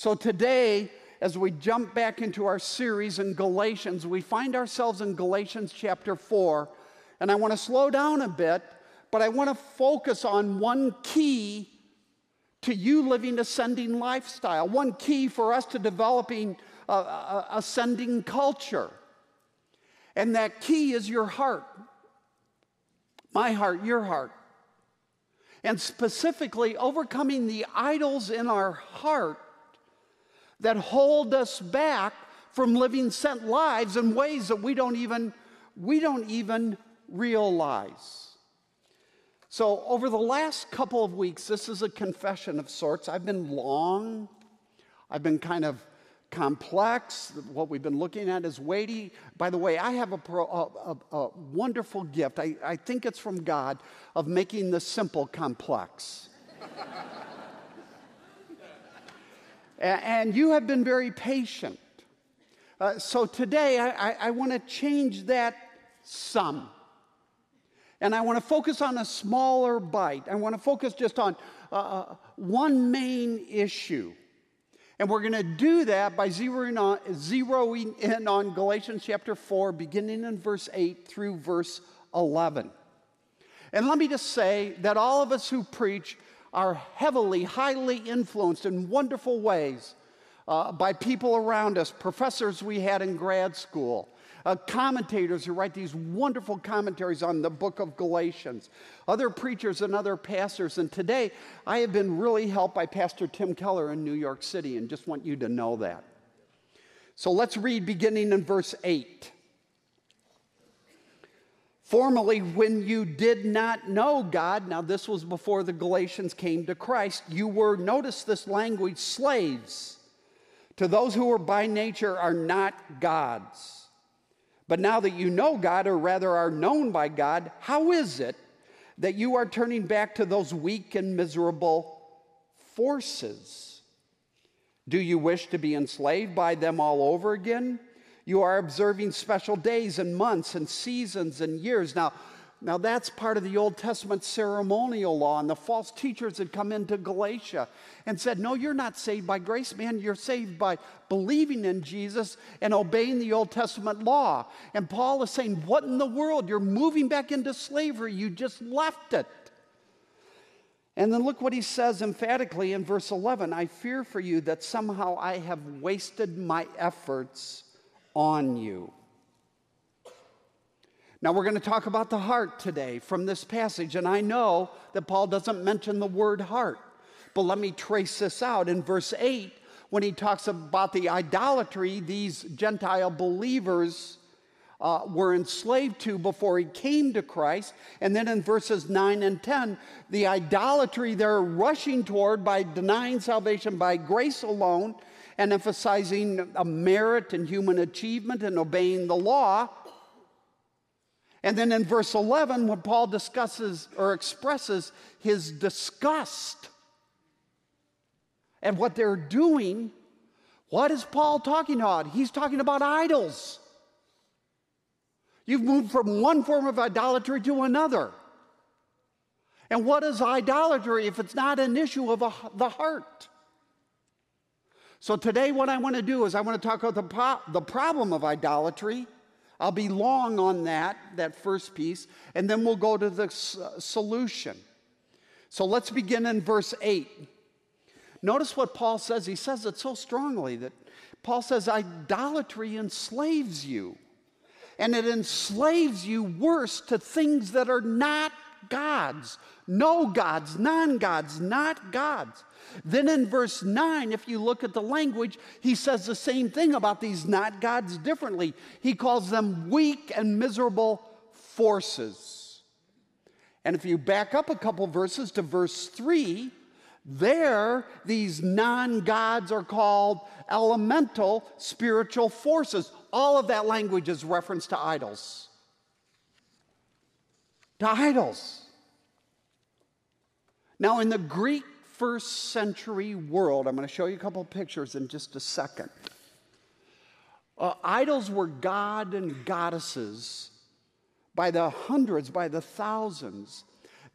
So today, as we jump back into our series in Galatians, we find ourselves in Galatians chapter 4. And I want to slow down a bit, but I want to focus on one key to you living ascending lifestyle, one key for us to developing ascending culture. And that key is your heart. My heart, your heart. And specifically, overcoming the idols in our heart that hold us back from living sent lives in ways that we don't even realize. So over the last couple of weeks, this is a confession of sorts. I've been long, I've been kind of complex. What we've been looking at is weighty. By the way, I have a wonderful gift. I think it's from God of making the simple complex. And you have been very patient. So today, I want to change that some. And I want to focus on a smaller bite. I want to focus just on one main issue. And we're going to do that by zeroing in on Galatians chapter 4, beginning in verse 8 through verse 11. And let me just say that all of us who preach are highly influenced in wonderful ways by people around us, professors we had in grad school, commentators who write these wonderful commentaries on the book of Galatians, other preachers and other pastors. And today, I have been really helped by Pastor Tim Keller in New York City, and just want you to know that. So let's read beginning in verse 8. Formerly, when you did not know God, now this was before the Galatians came to Christ, you were, notice this language, slaves to those who were by nature are not God's. But now that you know God, or rather are known by God, how is it that you are turning back to those weak and miserable forces? Do you wish to be enslaved by them all over again? You are observing special days and months and seasons and years. Now that's part of the Old Testament ceremonial law, and the false teachers had come into Galatia and said, no, you're not saved by grace, man. You're saved by believing in Jesus and obeying the Old Testament law. And Paul is saying, what in the world? You're moving back into slavery. You just left it. And then look what he says emphatically in verse 11. I fear for you that somehow I have wasted my efforts on you. Now we're going to talk about the heart today from this passage, and I know that Paul doesn't mention the word heart, but let me trace this out. In verse 8, when he talks about the idolatry these Gentile believers were enslaved to before he came to Christ, and then in verses 9 and 10, the idolatry they're rushing toward by denying salvation by grace alone, and emphasizing merit and human achievement and obeying the law. And then in verse 11, when Paul discusses or expresses his disgust at what they're doing, what is Paul talking about? He's talking about idols. You've moved from one form of idolatry to another. And what is idolatry if it's not an issue of the heart? So today what I want to do is I want to talk about the problem of idolatry. I'll be long on that first piece, and then we'll go to the solution. So let's begin in verse 8. Notice what Paul says. He says it so strongly that Paul says idolatry enslaves you, and it enslaves you worse to things that are not God's, no gods, non-gods, not gods. Then in verse 9, if you look at the language, he says the same thing about these not gods differently. He calls them weak and miserable forces. And if you back up a couple verses to verse 3, there these non-gods are called elemental spiritual forces. All of that language is reference to idols. To idols. Now, in the Greek first century world, I'm going to show you a couple of pictures in just a second. Idols were gods and goddesses by the hundreds, by the thousands,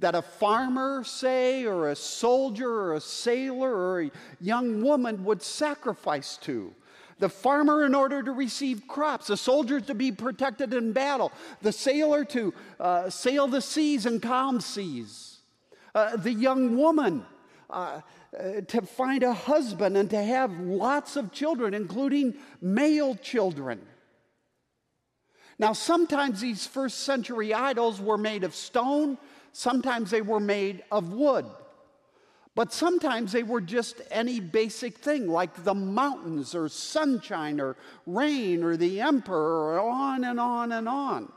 that a farmer, say, or a soldier or a sailor or a young woman would sacrifice to. The farmer in order to receive crops, the soldier to be protected in battle, the sailor to sail the seas and calm seas, the young woman to find a husband and to have lots of children, including male children. Now, sometimes these first century idols were made of stone, sometimes they were made of wood. But sometimes they were just any basic thing, like the mountains or sunshine or rain or the emperor, or on and on and on.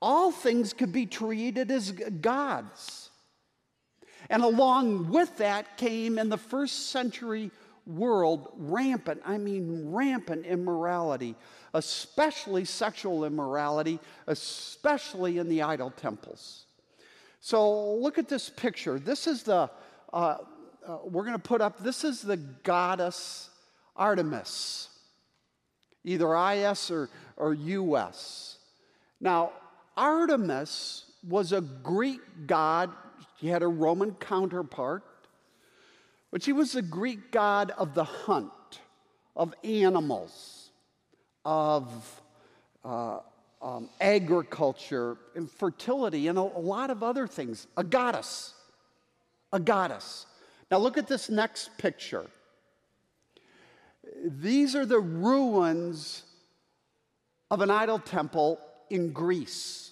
All things could be treated as gods. And along with that came, in the first century world, rampant, I mean rampant immorality, especially sexual immorality, especially in the idol temples. So look at this picture. This is the... we're going to put up, this is the goddess Artemis, either IS or US. Now, Artemis was a Greek god. She had a Roman counterpart, but she was the Greek god of the hunt, of animals, of agriculture, and fertility, and a lot of other things, a goddess. A goddess. Now look at this next picture. These are the ruins of an idol temple in Greece,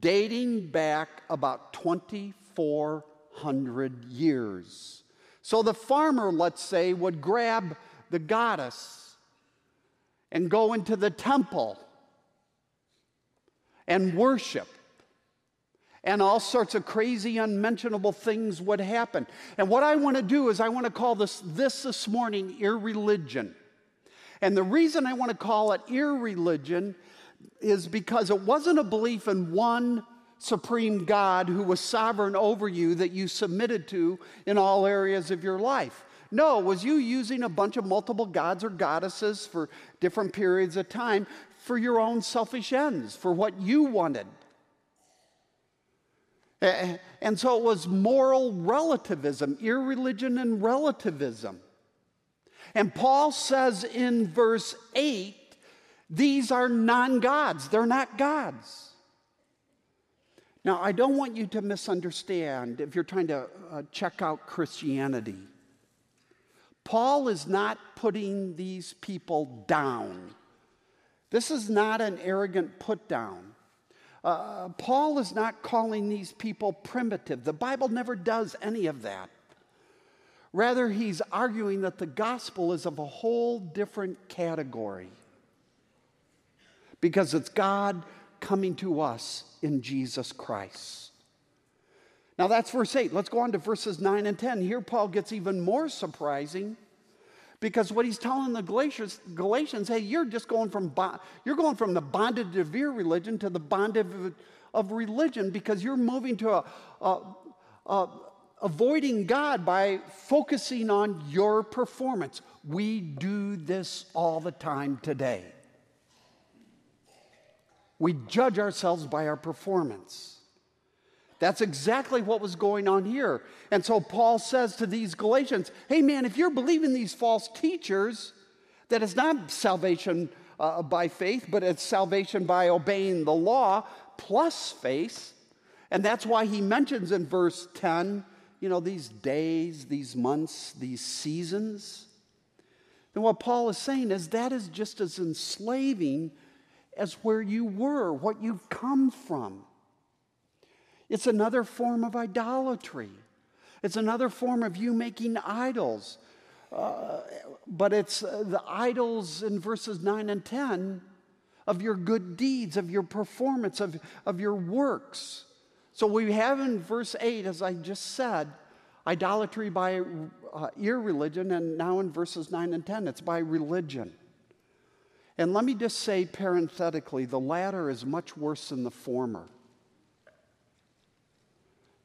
dating back about 2,400 years. So the farmer, let's say, would grab the goddess and go into the temple and worship. And all sorts of crazy, unmentionable things would happen. And what I want to do is I want to call this morning irreligion. And the reason I want to call it irreligion is because it wasn't a belief in one supreme God who was sovereign over you that you submitted to in all areas of your life. No, it was you using a bunch of multiple gods or goddesses for different periods of time for your own selfish ends, for what you wanted. And so it was moral relativism, irreligion and relativism. And Paul says in verse 8, these are non-gods. They're not gods. Now, I don't want you to misunderstand if you're trying to check out Christianity. Paul is not putting these people down. This is not an arrogant put-down. Paul is not calling these people primitive. The Bible never does any of that. Rather, he's arguing that the gospel is of a whole different category because it's God coming to us in Jesus Christ. Now, that's verse 8. Let's go on to verses 9 and 10. Here, Paul gets even more surprising because what he's telling the Galatians, hey, you're just going from the bondage of irreligion to the bondage of religion because you're moving to avoiding God by focusing on your performance. We do this all the time today. We judge ourselves by our performance. That's exactly what was going on here. And so Paul says to these Galatians, hey man, if you're believing these false teachers, that it's not salvation by faith, but it's salvation by obeying the law plus faith. And that's why he mentions in verse 10, you know, these days, these months, these seasons. And what Paul is saying is that is just as enslaving as where you were, what you've come from. It's another form of idolatry. It's another form of you making idols. But it's the idols in verses 9 and 10 of your good deeds, of your performance, of your works. So we have in verse 8, as I just said, idolatry by irreligion, and now in verses 9 and 10, it's by religion. And let me just say parenthetically, the latter is much worse than the former,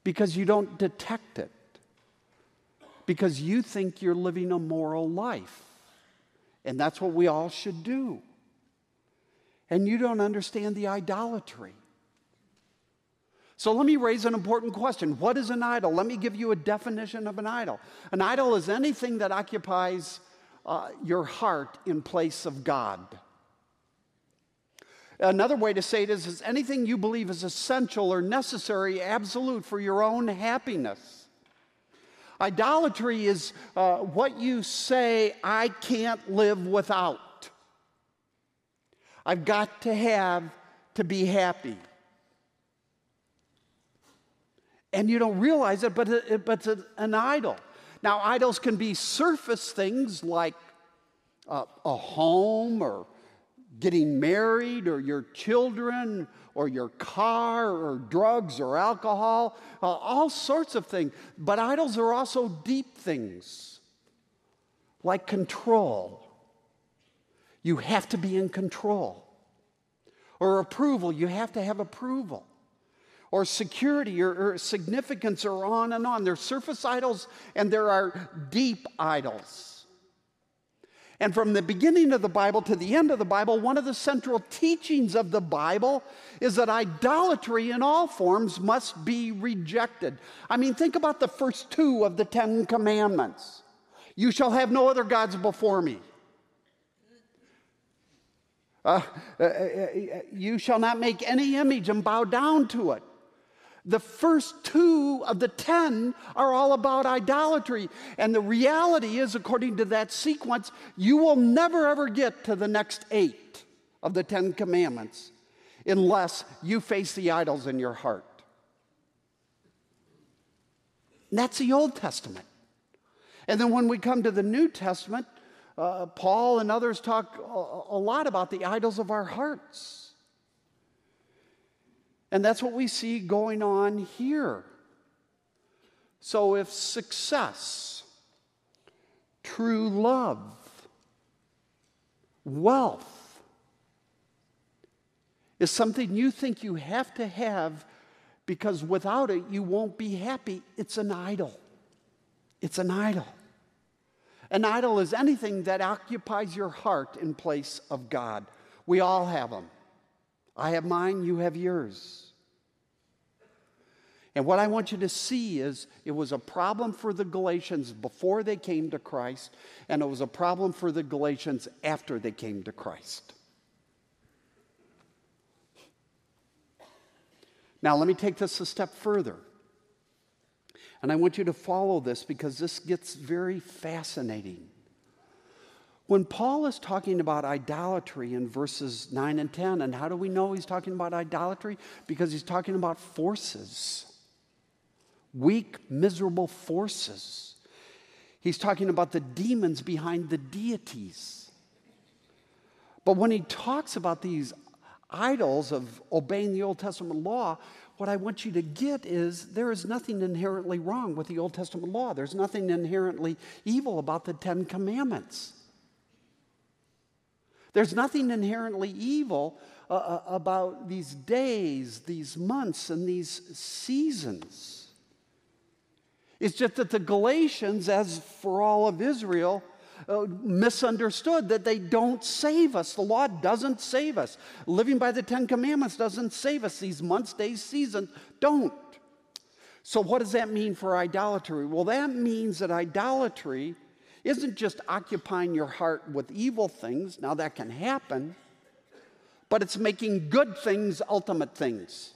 because you don't detect it, because you think you're living a moral life, and that's what we all should do. And you don't understand the idolatry. So let me raise an important question. What is an idol? Let me give you a definition of an idol. An idol is anything that occupies your heart in place of God. Another way to say it is anything you believe is essential or necessary, absolute for your own happiness. Idolatry is what you say, I can't live without. I've got to have to be happy. And you don't realize it, but it's an idol. Now, idols can be surface things like a home or getting married or your children or your car or drugs or alcohol, all sorts of things. But idols are also deep things like control. You have to be in control. Or approval, you have to have approval. Or security, or significance, or on and on. There are surface idols, and there are deep idols. And from the beginning of the Bible to the end of the Bible, one of the central teachings of the Bible is that idolatry in all forms must be rejected. I mean, think about the first two of the 10 commandments. You shall have no other gods before me. You shall not make any image and bow down to it. The first two of the 10 are all about idolatry. And the reality is, according to that sequence, you will never ever get to the next 8 of the 10 commandments unless you face the idols in your heart. And that's the Old Testament. And then when we come to the New Testament, Paul and others talk a lot about the idols of our hearts. And that's what we see going on here. So if success, true love, wealth is something you think you have to have because without it you won't be happy, it's an idol. It's an idol. An idol is anything that occupies your heart in place of God. We all have them. I have mine, you have yours. And what I want you to see is it was a problem for the Galatians before they came to Christ, and it was a problem for the Galatians after they came to Christ. Now, let me take this a step further. And I want you to follow this because this gets very fascinating. When Paul is talking about idolatry in verses 9 and 10, and how do we know he's talking about idolatry? Because he's talking about forces, weak, miserable forces. He's talking about the demons behind the deities. But when he talks about these idols of obeying the Old Testament law, what I want you to get is there is nothing inherently wrong with the Old Testament law. There's nothing inherently evil about the 10 commandments. There's nothing inherently evil about these days, these months, and these seasons. It's just that the Galatians, as for all of Israel, misunderstood that they don't save us. The law doesn't save us. Living by the 10 Commandments doesn't save us. These months, days, seasons don't. So what does that mean for idolatry? Well, that means that idolatry isn't just occupying your heart with evil things. Now, that can happen, but it's making good things ultimate things.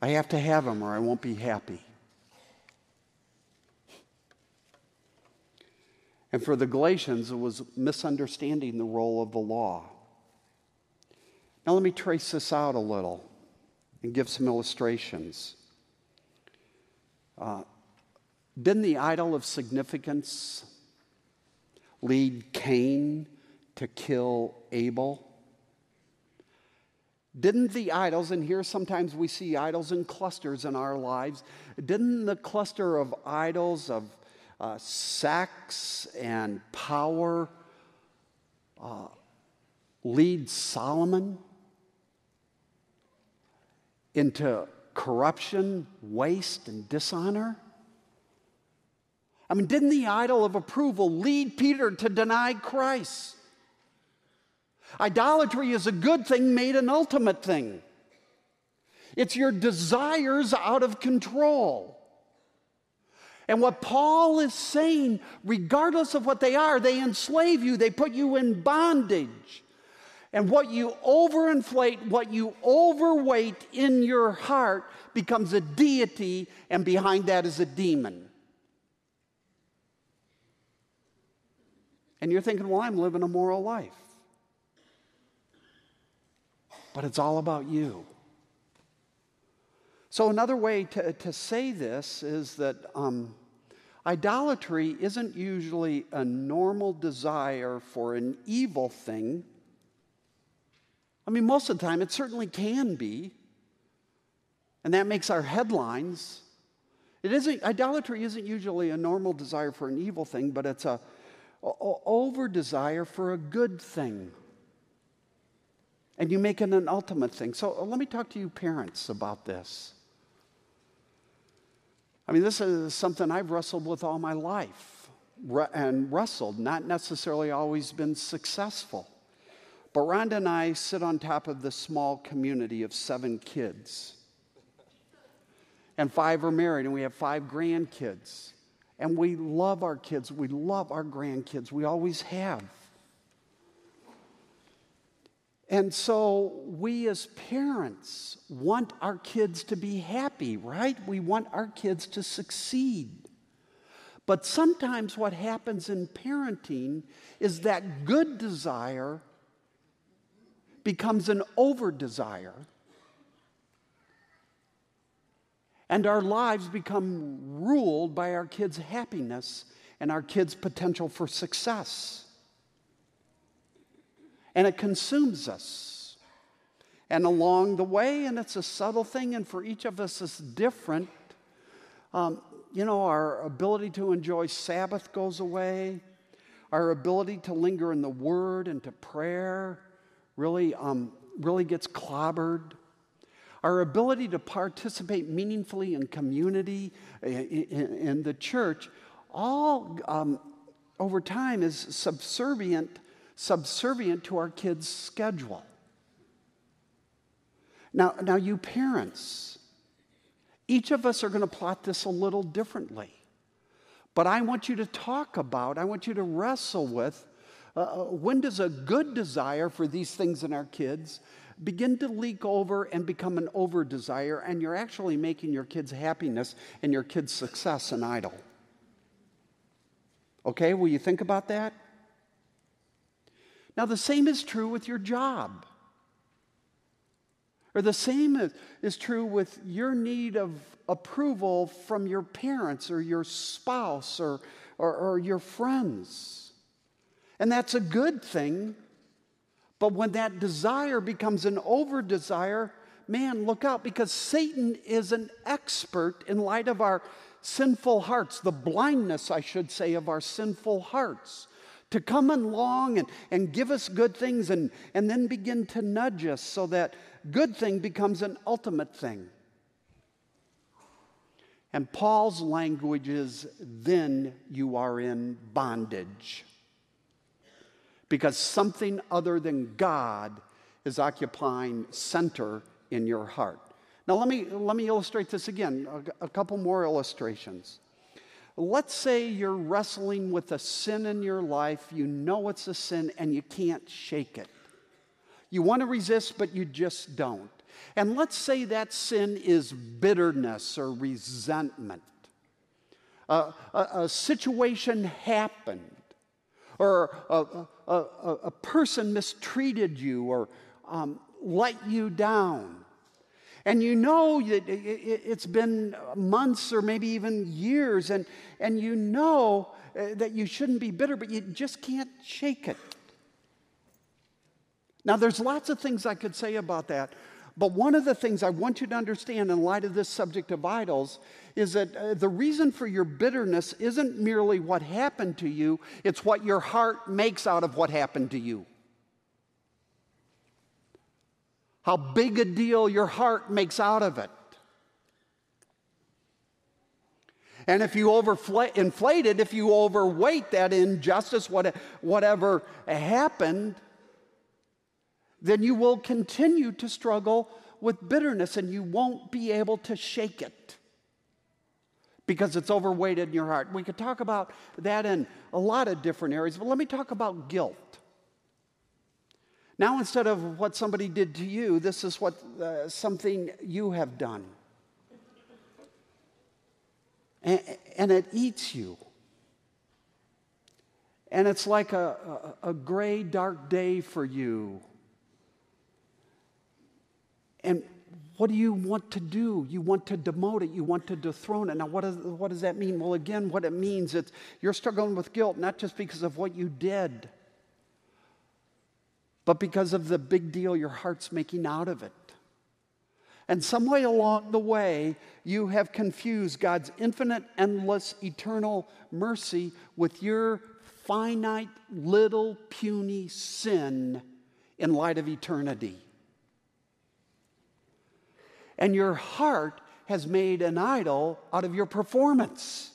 I have to have them or I won't be happy. And for the Galatians, it was misunderstanding the role of the law. Now, let me trace this out a little and give some illustrations. Didn't the idol of significance lead Cain to kill Abel? Didn't the idols, and here sometimes we see idols in clusters in our lives, didn't the cluster of idols of sex and power lead Solomon into corruption, waste, and dishonor? I mean, didn't the idol of approval lead Peter to deny Christ? Idolatry is a good thing made an ultimate thing. It's your desires out of control. And what Paul is saying, regardless of what they are, they enslave you, they put you in bondage. And what you overinflate, what you overweight in your heart becomes a deity, and behind that is a demon. And you're thinking, well, I'm living a moral life. But it's all about you. So another way to say this is that idolatry isn't usually a normal desire for an evil thing. I mean, most of the time, it certainly can be. And that makes our headlines. Idolatry isn't usually a normal desire for an evil thing, but it's a over-desire for a good thing. And you make it an ultimate thing. So let me talk to you parents about this. I mean, this is something I've wrestled with all my life. Not necessarily always been successful. But Rhonda and I sit on top of this small community of 7 kids. And 5 are married, and we have 5 grandkids. And we love our kids. We love our grandkids. We always have. And so we as parents want our kids to be happy, right? We want our kids to succeed. But sometimes what happens in parenting is that good desire becomes an over-desire. And our lives become ruled by our kids' happiness and our kids' potential for success. And it consumes us. And along the way, and it's a subtle thing, and for each of us it's different, our ability to enjoy Sabbath goes away. Our ability to linger in the Word and to prayer really gets clobbered. Our ability to participate meaningfully in community, in the church, all over time is subservient to our kids' schedule. Now, you parents, each of us are going to plot this a little differently. But I want you to wrestle with, when does a good desire for these things in our kids begin to leak over and become an over-desire, and you're actually making your kids' happiness and your kids' success an idol? Okay, will you think about that? Now, the same is true with your job. Or the same is true with your need of approval from your parents or your spouse or your friends. And that's a good thing. But when that desire becomes an over-desire, man, look out, because Satan is an expert in light of our sinful hearts, the blindness, I should say, of our sinful hearts, to come along and give us good things and then begin to nudge us so that good thing becomes an ultimate thing. And Paul's language is, then you are in bondage. Because something other than God is occupying center in your heart. Now let me illustrate this again, a couple more illustrations. Let's say you're wrestling with a sin in your life, you know it's a sin and you can't shake it. You want to resist, but you just don't. And let's say that sin is bitterness or resentment. A situation happened. Or a person mistreated you or let you down. And you know that it's been months or maybe even years, and you know that you shouldn't be bitter, but you just can't shake it. Now, there's lots of things I could say about that, but one of the things I want you to understand in light of this subject of idols is that the reason for your bitterness isn't merely what happened to you, it's what your heart makes out of what happened to you. How big a deal your heart makes out of it. And if you overinflate it, if you overweight that injustice, whatever happened, then you will continue to struggle with bitterness and you won't be able to shake it because it's overweight in your heart. We could talk about that in a lot of different areas, but let me talk about guilt. Now, instead of what somebody did to you, this is what something you have done. And it eats you. And it's like a gray, dark day for you. And what do you want to do? You want to demote it. You want to dethrone it. Now, what does that mean? Well, again, what it means is you're struggling with guilt, not just because of what you did, but because of the big deal your heart's making out of it. And some way along the way, you have confused God's infinite, endless, eternal mercy with your finite, little, puny sin in light of eternity. And your heart has made an idol out of your performance.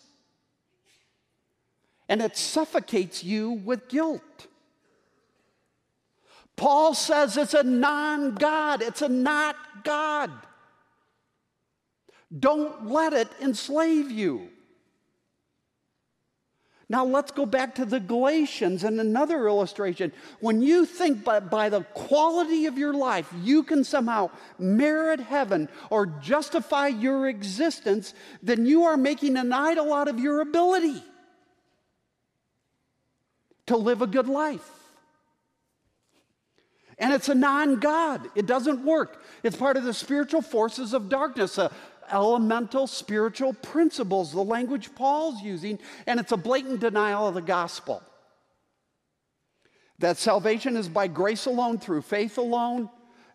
And it suffocates you with guilt. Paul says it's a non-God. It's a not God. Don't let it enslave you. Now, let's go back to the Galatians and another illustration. When you think by the quality of your life, you can somehow merit heaven or justify your existence, then you are making an idol out of your ability to live a good life. And it's a non-God. It doesn't work. It's part of the spiritual forces of darkness, elemental spiritual principles, the language Paul's using, and it's a blatant denial of the gospel. That salvation is by grace alone, through faith alone,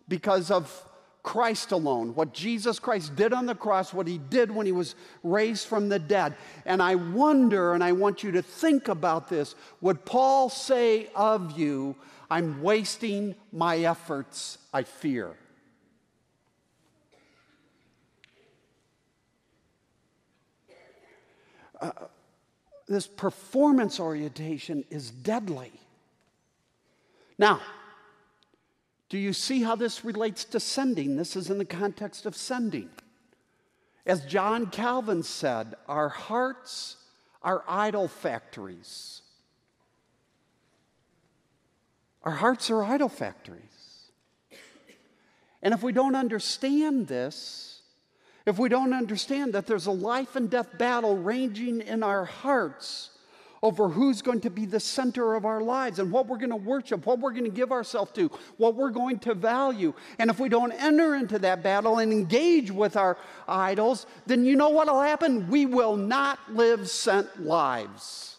because of Christ alone, what Jesus Christ did on the cross, what he did when he was raised from the dead. And I wonder, and I want you to think about this, would Paul say of you, I'm wasting my efforts, I fear? This performance orientation is deadly. Now, do you see how this relates to sending? This is in the context of sending. As John Calvin said, our hearts are idol factories. Our hearts are idol factories. And if we don't understand this, if we don't understand that there's a life and death battle raging in our hearts over who's going to be the center of our lives and what we're going to worship, what we're going to give ourselves to, what we're going to value. And if we don't enter into that battle and engage with our idols, then you know what will happen? We will not live sent lives.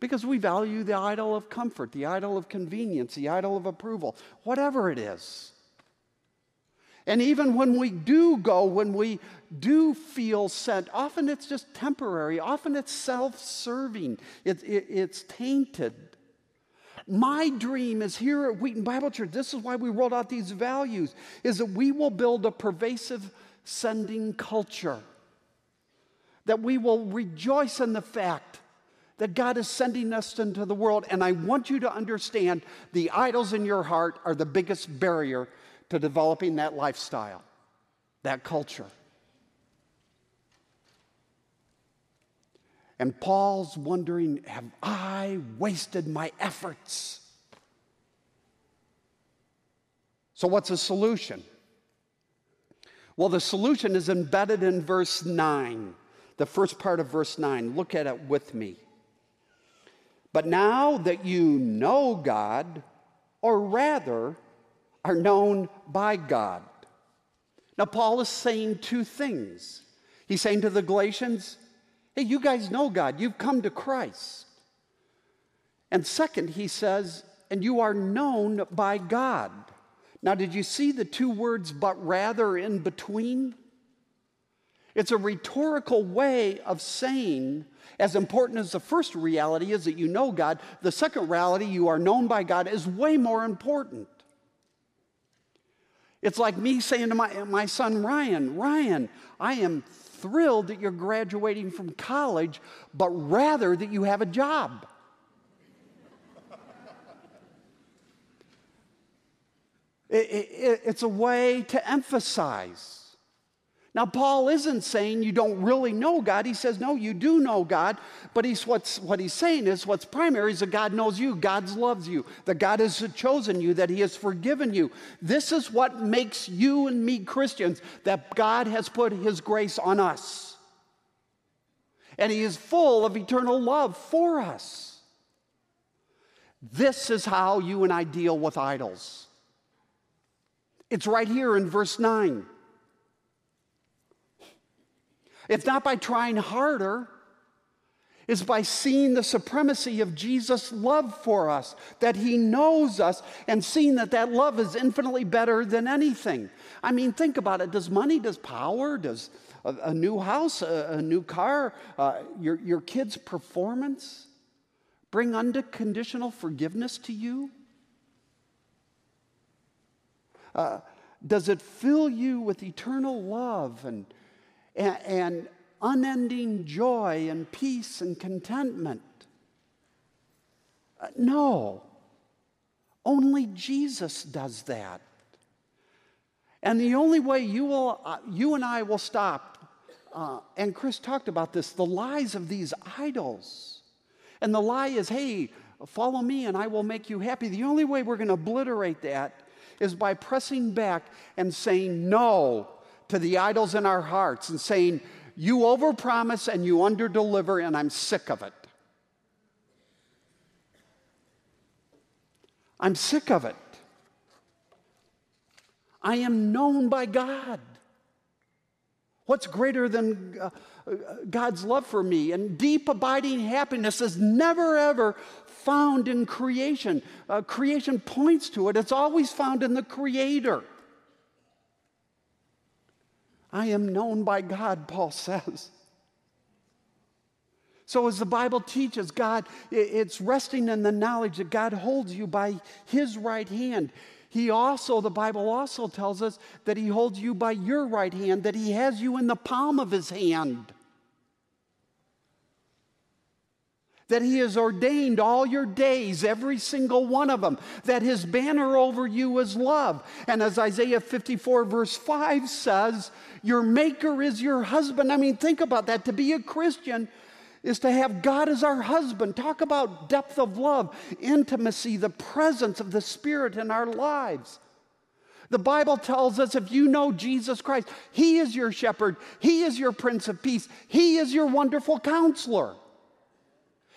Because we value the idol of comfort, the idol of convenience, the idol of approval, whatever it is. And even when we do go, when we do feel sent, often it's just temporary. Often it's self-serving. It's tainted. My dream is here at Wheaton Bible Church, this is why we rolled out these values, is that we will build a pervasive sending culture. That we will rejoice in the fact that God is sending us into the world. And I want you to understand the idols in your heart are the biggest barrier to developing that lifestyle, that culture. And Paul's wondering, have I wasted my efforts? So what's the solution? Well, the solution is embedded in verse 9, the first part of verse 9. Look at it with me. But now that you know God, or rather, are known by God. Now, Paul is saying two things. He's saying to the Galatians, hey, you guys know God. You've come to Christ. And second, he says, and you are known by God. Now, did you see the two words, but rather, in between? It's a rhetorical way of saying, as important as the first reality is that you know God, the second reality, you are known by God, is way more important. It's like me saying to my son, Ryan, I am thrilled that you're graduating from college, but rather that you have a job. It's a way to emphasize. Now, Paul isn't saying you don't really know God. He says, no, you do know God. But what he's saying is what's primary is that God knows you, God loves you, that God has chosen you, that he has forgiven you. This is what makes you and me Christians, that God has put his grace on us. And he is full of eternal love for us. This is how you and I deal with idols. It's right here in verse 9. It's not by trying harder. It's by seeing the supremacy of Jesus' love for us, that he knows us, and seeing that that love is infinitely better than anything. I mean, think about it. Does money, does power, does a new house, a new car, your kid's performance bring unconditional forgiveness to you? Does it fill you with eternal love and unending joy and peace and contentment? No. Only Jesus does that. And the only way you and I will stop, and Chris talked about this, the lies of these idols. And the lie is, hey, follow me and I will make you happy. The only way we're going to obliterate that is by pressing back and saying no to the idols in our hearts and saying, you overpromise and you underdeliver, and I'm sick of it. I'm sick of it. I am known by God. What's greater than God's love for me? And deep abiding happiness is never ever found in creation. Creation points to it. It's always found in the Creator. I am known by God, Paul says. So as the Bible teaches, God, it's resting in the knowledge that God holds you by his right hand. He also, the Bible also tells us that he holds you by your right hand, that he has you in the palm of his hand, that he has ordained all your days, every single one of them, that his banner over you is love. And as Isaiah 54 verse 5 says, your maker is your husband. I mean, think about that. To be a Christian is to have God as our husband. Talk about depth of love, intimacy, the presence of the Spirit in our lives. The Bible tells us if you know Jesus Christ, he is your shepherd, he is your Prince of Peace, he is your wonderful counselor.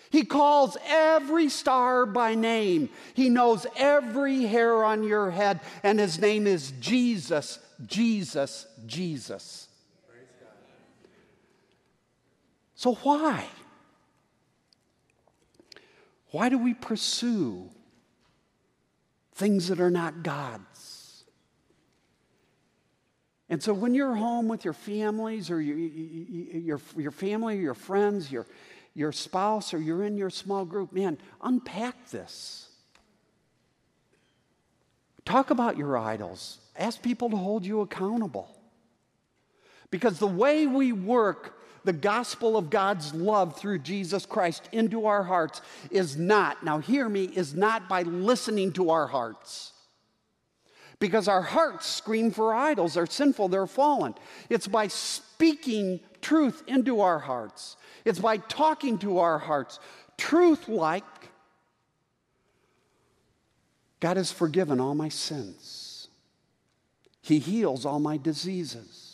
He calls every star by name. He knows every hair on your head, and his name is Jesus, Jesus, Jesus. Praise God. So why? Why do we pursue things that are not God's? And so when you're home with your families or your family, your friends, your spouse, or you're in your small group, man, unpack this. Talk about your idols. Ask people to hold you accountable. Because the way we work the gospel of God's love through Jesus Christ into our hearts is not, now hear me, is not by listening to our hearts. Because our hearts scream for idols. They're sinful, they're fallen. It's by speaking truth into our hearts. It's by talking to our hearts. Truth like, God has forgiven all my sins. He heals all my diseases.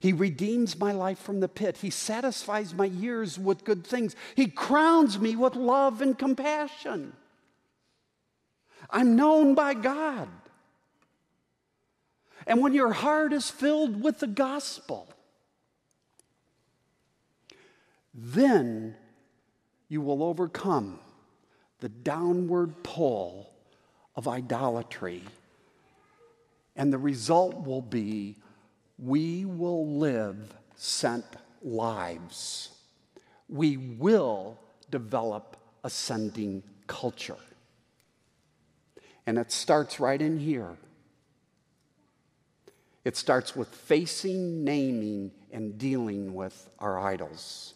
He redeems my life from the pit. He satisfies my years with good things. He crowns me with love and compassion. I'm known by God. And when your heart is filled with the gospel, then you will overcome the downward pull of idolatry. And the result will be we will live sent lives. We will develop ascending culture. And it starts right in here. It starts with facing, naming, and dealing with our idols.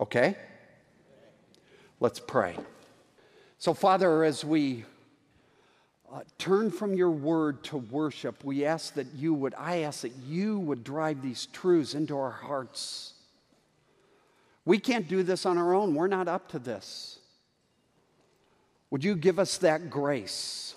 Okay? Let's pray. So, Father, as we Turn from your word to worship. I ask that you would drive these truths into our hearts. We can't do this on our own. We're not up to this. Would you give us that grace?